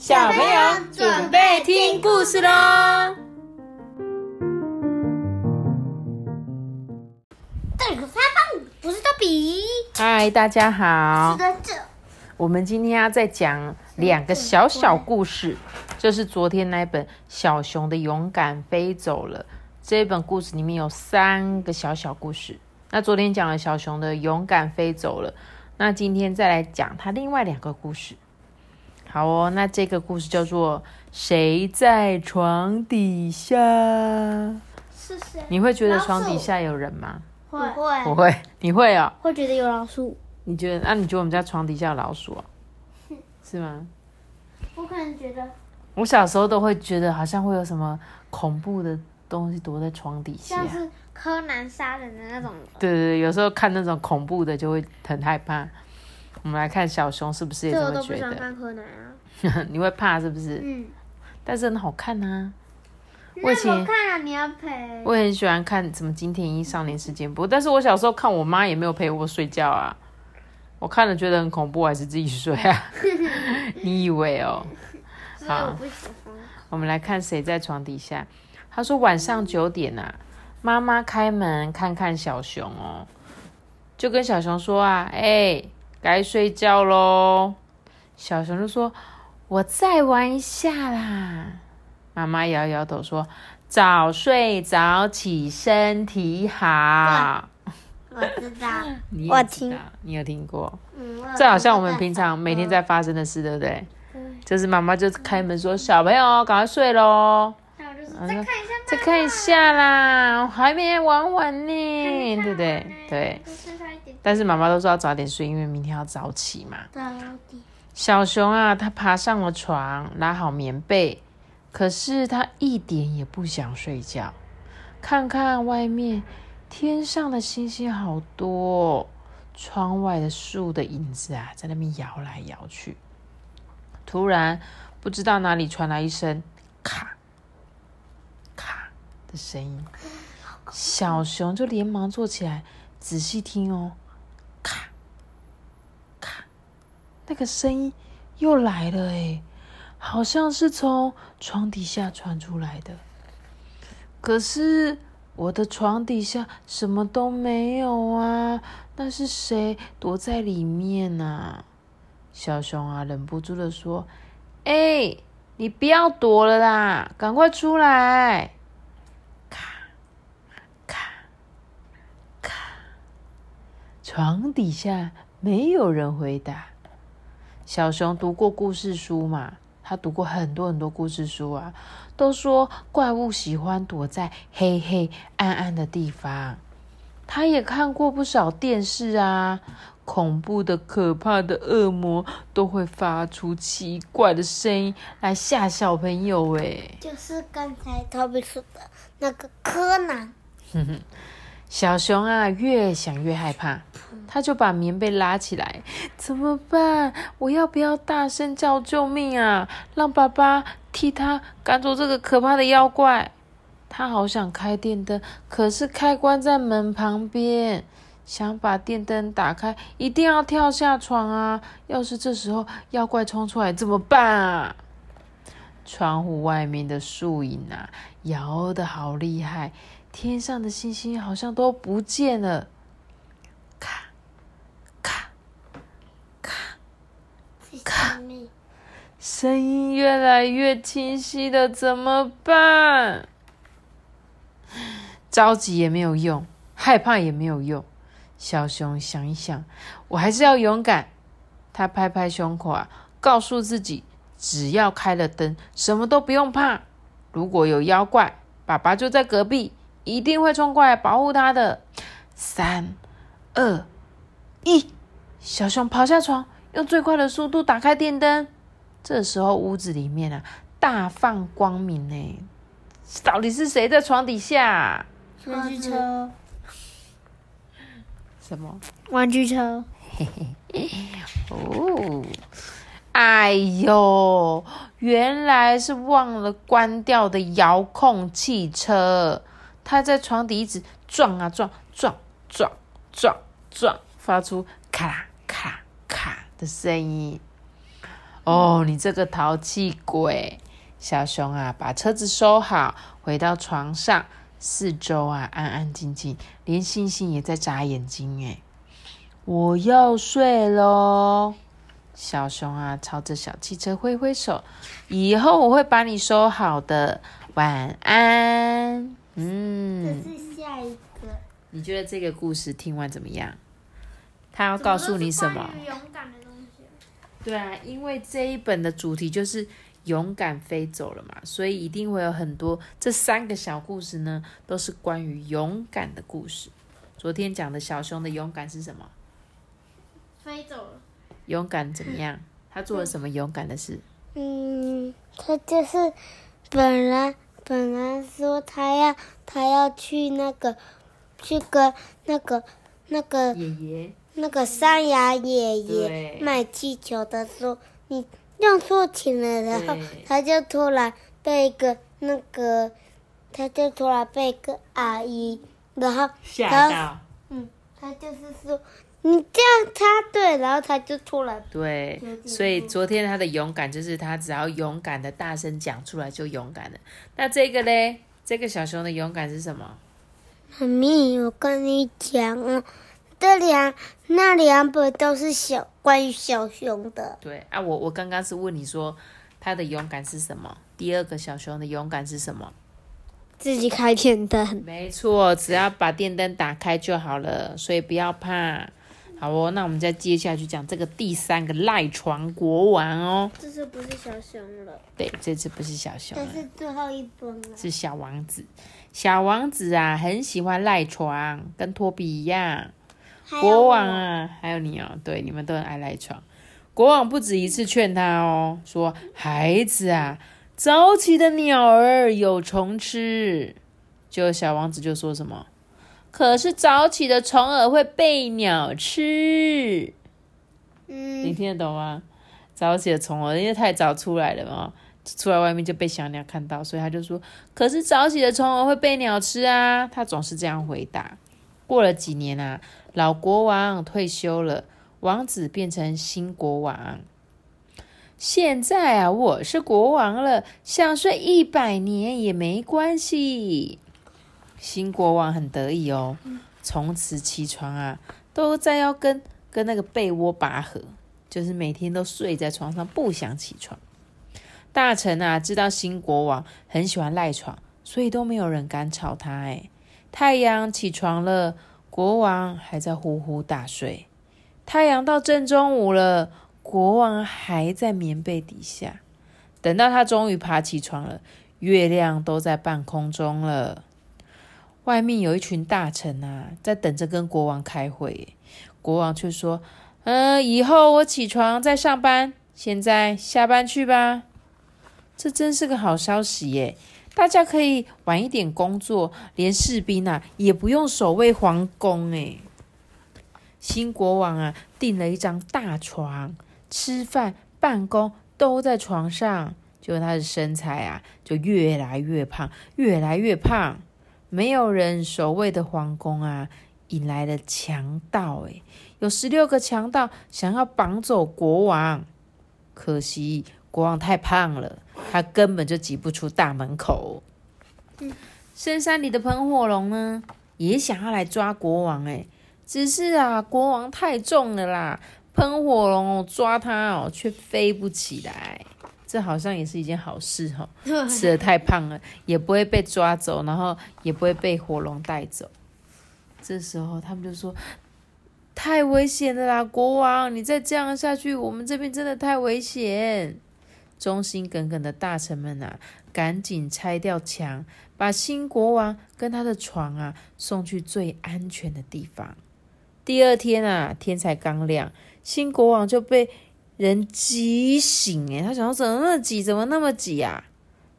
小朋友准备听故事喽！这个发棒不是豆比。嗨，大家好。是的，这。我们今天要再讲两个小故事，就是昨天那本《小熊的勇敢飞走了》这本故事里面有三个小故事。那昨天讲了小熊的勇敢飞走了，那今天再来讲它另外两个故事。好哦，那这个故事叫做谁在床底下？是谁？你会觉得床底下有人吗？会，我会。你会哦？会觉得有老鼠。你觉得？那、你觉得我们家床底下有老鼠啊？是吗？我可能觉得。我小时候都会觉得好像会有什么恐怖的东西躲在床底下，像是柯南杀人的那种。对对对，有时候看那种恐怖的就会很害怕。我们来看小熊是不是也这么觉得？这我都不想看柯南啊！你会怕是不是？嗯。但是很好看啊！我以前那好看啊，你要陪。我很喜欢看什么《金田一少年事件簿》，但是我小时候看，我妈也没有陪我睡觉啊。我看了觉得很恐怖，还是自己睡啊？你以为哦？好，我们来看谁在床底下。他说晚上9点啊，妈妈开门看看小熊哦，就跟小熊说啊，该睡觉咯。小熊就说我再玩一下啦。妈妈摇摇头说早睡早起身体好。我知道。你也知道，我听，你有听过。这好像我们平常每天在发生的事，对不对？就是妈妈就开门说小朋友赶快睡咯。再看一下妈妈，再看一下啦，我还没玩完呢，对不对？对。但是妈妈都说要早点睡，因为明天要早起嘛。早点。小熊啊，他爬上了床，拉好棉被，可是他一点也不想睡觉。看看外面，天上的星星好多哦，窗外的树的影子啊，在那边摇来摇去。突然，不知道哪里传来一声咔的声音，小熊就连忙坐起来，仔细听哦，咔咔，那个声音又来了耶，好像是从床底下传出来的。可是我的床底下什么都没有啊，那是谁躲在里面啊？小熊啊，忍不住的说：“你不要躲了啦，赶快出来！”床底下没有人回答。小熊读过故事书嘛，他读过很多故事书啊，都说怪物喜欢躲在黑黑暗暗的地方。他也看过不少电视啊，恐怖的可怕的恶魔都会发出奇怪的声音来吓小朋友耶，就是刚才他们说的那个柯南。小熊啊，越想越害怕，他就把棉被拉起来。怎么办？我要不要大声叫救命啊？让爸爸替他赶走这个可怕的妖怪。他好想开电灯，可是开关在门旁边。想把电灯打开，一定要跳下床啊！要是这时候妖怪冲出来，怎么办啊？窗户外面的树影啊，摇得好厉害。天上的星星好像都不见了，咔咔咔咔，声音越来越清晰了，怎么办？着急也没有用，害怕也没有用。小熊想一想，我还是要勇敢。他拍拍胸口啊，告诉自己，只要开了灯，什么都不用怕。如果有妖怪，爸爸就在隔壁。一定会冲过来保护他的。3、2、1，小熊跑下床，用最快的速度打开电灯。这时候屋子里面啊，大放光明呢。到底是谁在床底下？玩具车。什么？玩具车。哦，哎呦，原来是忘了关掉的遥控汽车。他在床底一直撞啊撞，发出咔啦咔啦咔的声音。哦，你这个淘气鬼！小熊啊，把车子收好，回到床上，四周啊安安静静，连星星也在眨眼睛耶。我要睡咯。小熊啊，朝着小汽车挥挥手，以后我会把你收好的，晚安。这是下一个。你觉得这个故事听完怎么样？他要告诉你什么？勇敢的东西。对啊，因为这一本的主题就是勇敢飞走了嘛，所以一定会有很多，这三个小故事呢，都是关于勇敢的故事。昨天讲的小熊的勇敢是什么？飞走了。勇敢怎么样？他做了什么勇敢的事？他就是本来说他要去跟那个爷爷，那个山崖爷爷卖气球的时候，你用错情了，然后他就突然被一个阿姨，然后吓到，他就是说。你这样插队，然后他就出来。对，所以昨天他的勇敢就是他只要勇敢的大声讲出来就勇敢了。那这个嘞，这个小熊的勇敢是什么？妈咪，我跟你讲哦，那两本都是关于小熊的。对啊，我刚刚是问你说他的勇敢是什么？第二个小熊的勇敢是什么？自己开电灯。没错，只要把电灯打开就好了，所以不要怕。好哦，那我们再接下去讲这个第三个赖床国王哦。这次不是小熊了。对，这次不是小熊了。这是最后一本了。是小王子。小王子啊，很喜欢赖床，跟托比一样。国王啊，还有你哦，对，你们都很爱赖床。国王不止一次劝他哦，说孩子啊，早起的鸟儿有虫吃。就小王子就说什么？可是早起的虫儿会被鸟吃。你听得懂吗？早起的虫儿因为太早出来了嘛，出来外面就被小鸟看到，所以他就说，可是早起的虫儿会被鸟吃啊。他总是这样回答。过了几年啊，老国王退休了，王子变成新国王。现在啊，我是国王了，想睡100年也没关系。新国王很得意哦，从此起床啊，都在要跟那个被窝拔河，就是每天都睡在床上，不想起床。大臣啊，知道新国王很喜欢赖床，所以都没有人敢吵他。太阳起床了，国王还在呼呼大睡。太阳到正中午了，国王还在棉被底下。等到他终于爬起床了，月亮都在半空中了。外面有一群大臣啊，在等着跟国王开会。国王却说，以后我起床再上班，现在下班去吧。这真是个好消息耶，大家可以晚一点工作，连士兵啊也不用守卫皇宫耶。新国王啊，订了一张大床，吃饭办公都在床上，结果他的身材啊就越来越胖，越来越胖。没有人守卫的皇宫啊，引来了强盗。有16个强盗想要绑走国王，可惜国王太胖了，他根本就挤不出大门口。深山里的喷火龙呢，也想要来抓国王。只是啊，国王太重了啦，喷火龙抓他却飞不起来。这好像也是一件好事吃得太胖了也不会被抓走，然后也不会被火龙带走。这时候他们就说，太危险了啦，国王，你再这样下去，我们这边真的太危险。忠心耿耿的大臣们啊，赶紧拆掉墙，把新国王跟他的床啊送去最安全的地方。第二天啊，天才刚亮，新国王就被人挤醒。他想说，怎么那么挤啊。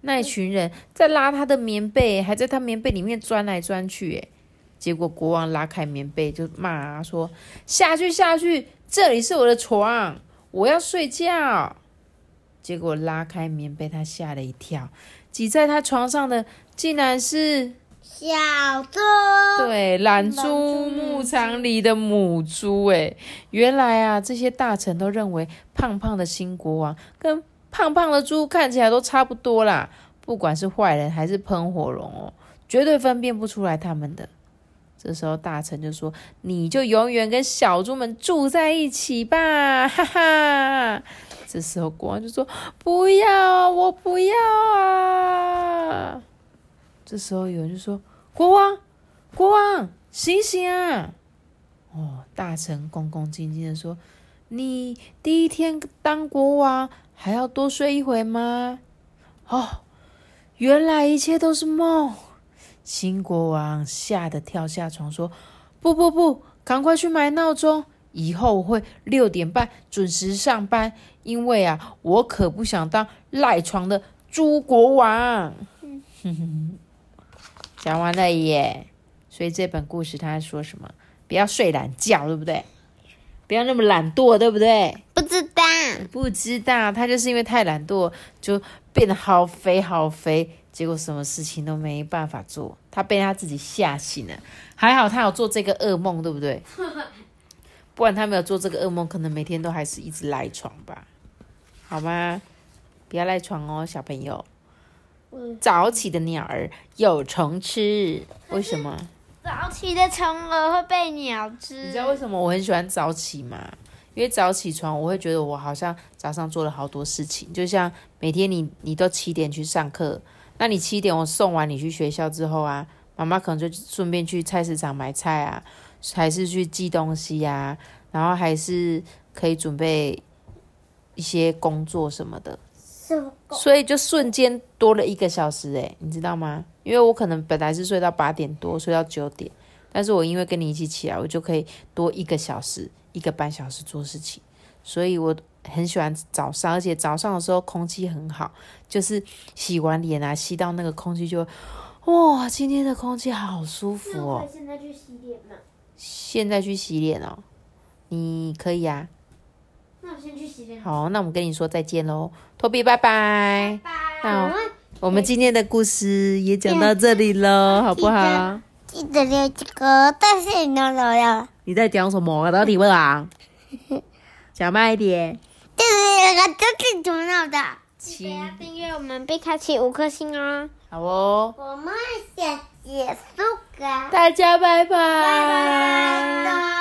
那一群人在拉他的棉被，还在他棉被里面钻来钻去。结果国王拉开棉被就骂他说，下去，这里是我的床，我要睡觉。结果拉开棉被，他吓了一跳，挤在他床上的竟然是小猪，对，懒猪牧场里的母猪。原来啊，这些大臣都认为胖胖的新国王跟胖胖的猪看起来都差不多啦，不管是坏人还是喷火龙绝对分辨不出来他们的。这时候大臣就说，你就永远跟小猪们住在一起吧，哈哈。这时候国王就说，不要，我不要啊。这时候有人就说，国王醒醒啊。大臣恭恭敬敬的说，你第一天当国王还要多睡一回吗？原来一切都是梦。新国王吓得跳下床说，不，赶快去买闹钟，以后我会6点半准时上班，因为啊，我可不想当赖床的猪国王。讲完了耶。所以这本故事他在说什么？不要睡懒觉，对不对？不要那么懒惰，对不对？不知道，他就是因为太懒惰，就变得好肥，结果什么事情都没办法做。他被他自己吓醒了，还好他有做这个噩梦，对不对？不然他没有做这个噩梦，可能每天都还是一直赖床吧，好吗？不要赖床哦，小朋友。早起的鸟儿有虫吃，为什么？早起的虫儿会被鸟吃。你知道为什么我很喜欢早起吗？因为早起床我会觉得我好像早上做了好多事情，就像每天你都7点去上课，那你7点我送完你去学校之后啊，妈妈可能就顺便去菜市场买菜啊，还是去寄东西啊，然后还是可以准备一些工作什么的，所以就瞬间多了1个小时你知道吗？因为我可能本来是睡到8点多，睡到9点，但是我因为跟你一起起来，我就可以多1个小时1个半小时做事情，所以我很喜欢早上，而且早上的时候空气很好，就是洗完脸啊，吸到那个空气就哇，今天的空气好舒服哦。现在去洗脸吗？现在去洗脸哦，你可以啊。那我先去洗脸。好，那我们跟你说再见咯，托比拜拜。好，我们今天的故事也讲到这里咯，好不好？记得留这个，但是你都留了。你在讲什么？我到底问啊？讲慢一点。这是怎么闹的？记得要订阅我们贝卡奇5颗星哦。好哦。我们下集再见，大家拜拜。拜拜。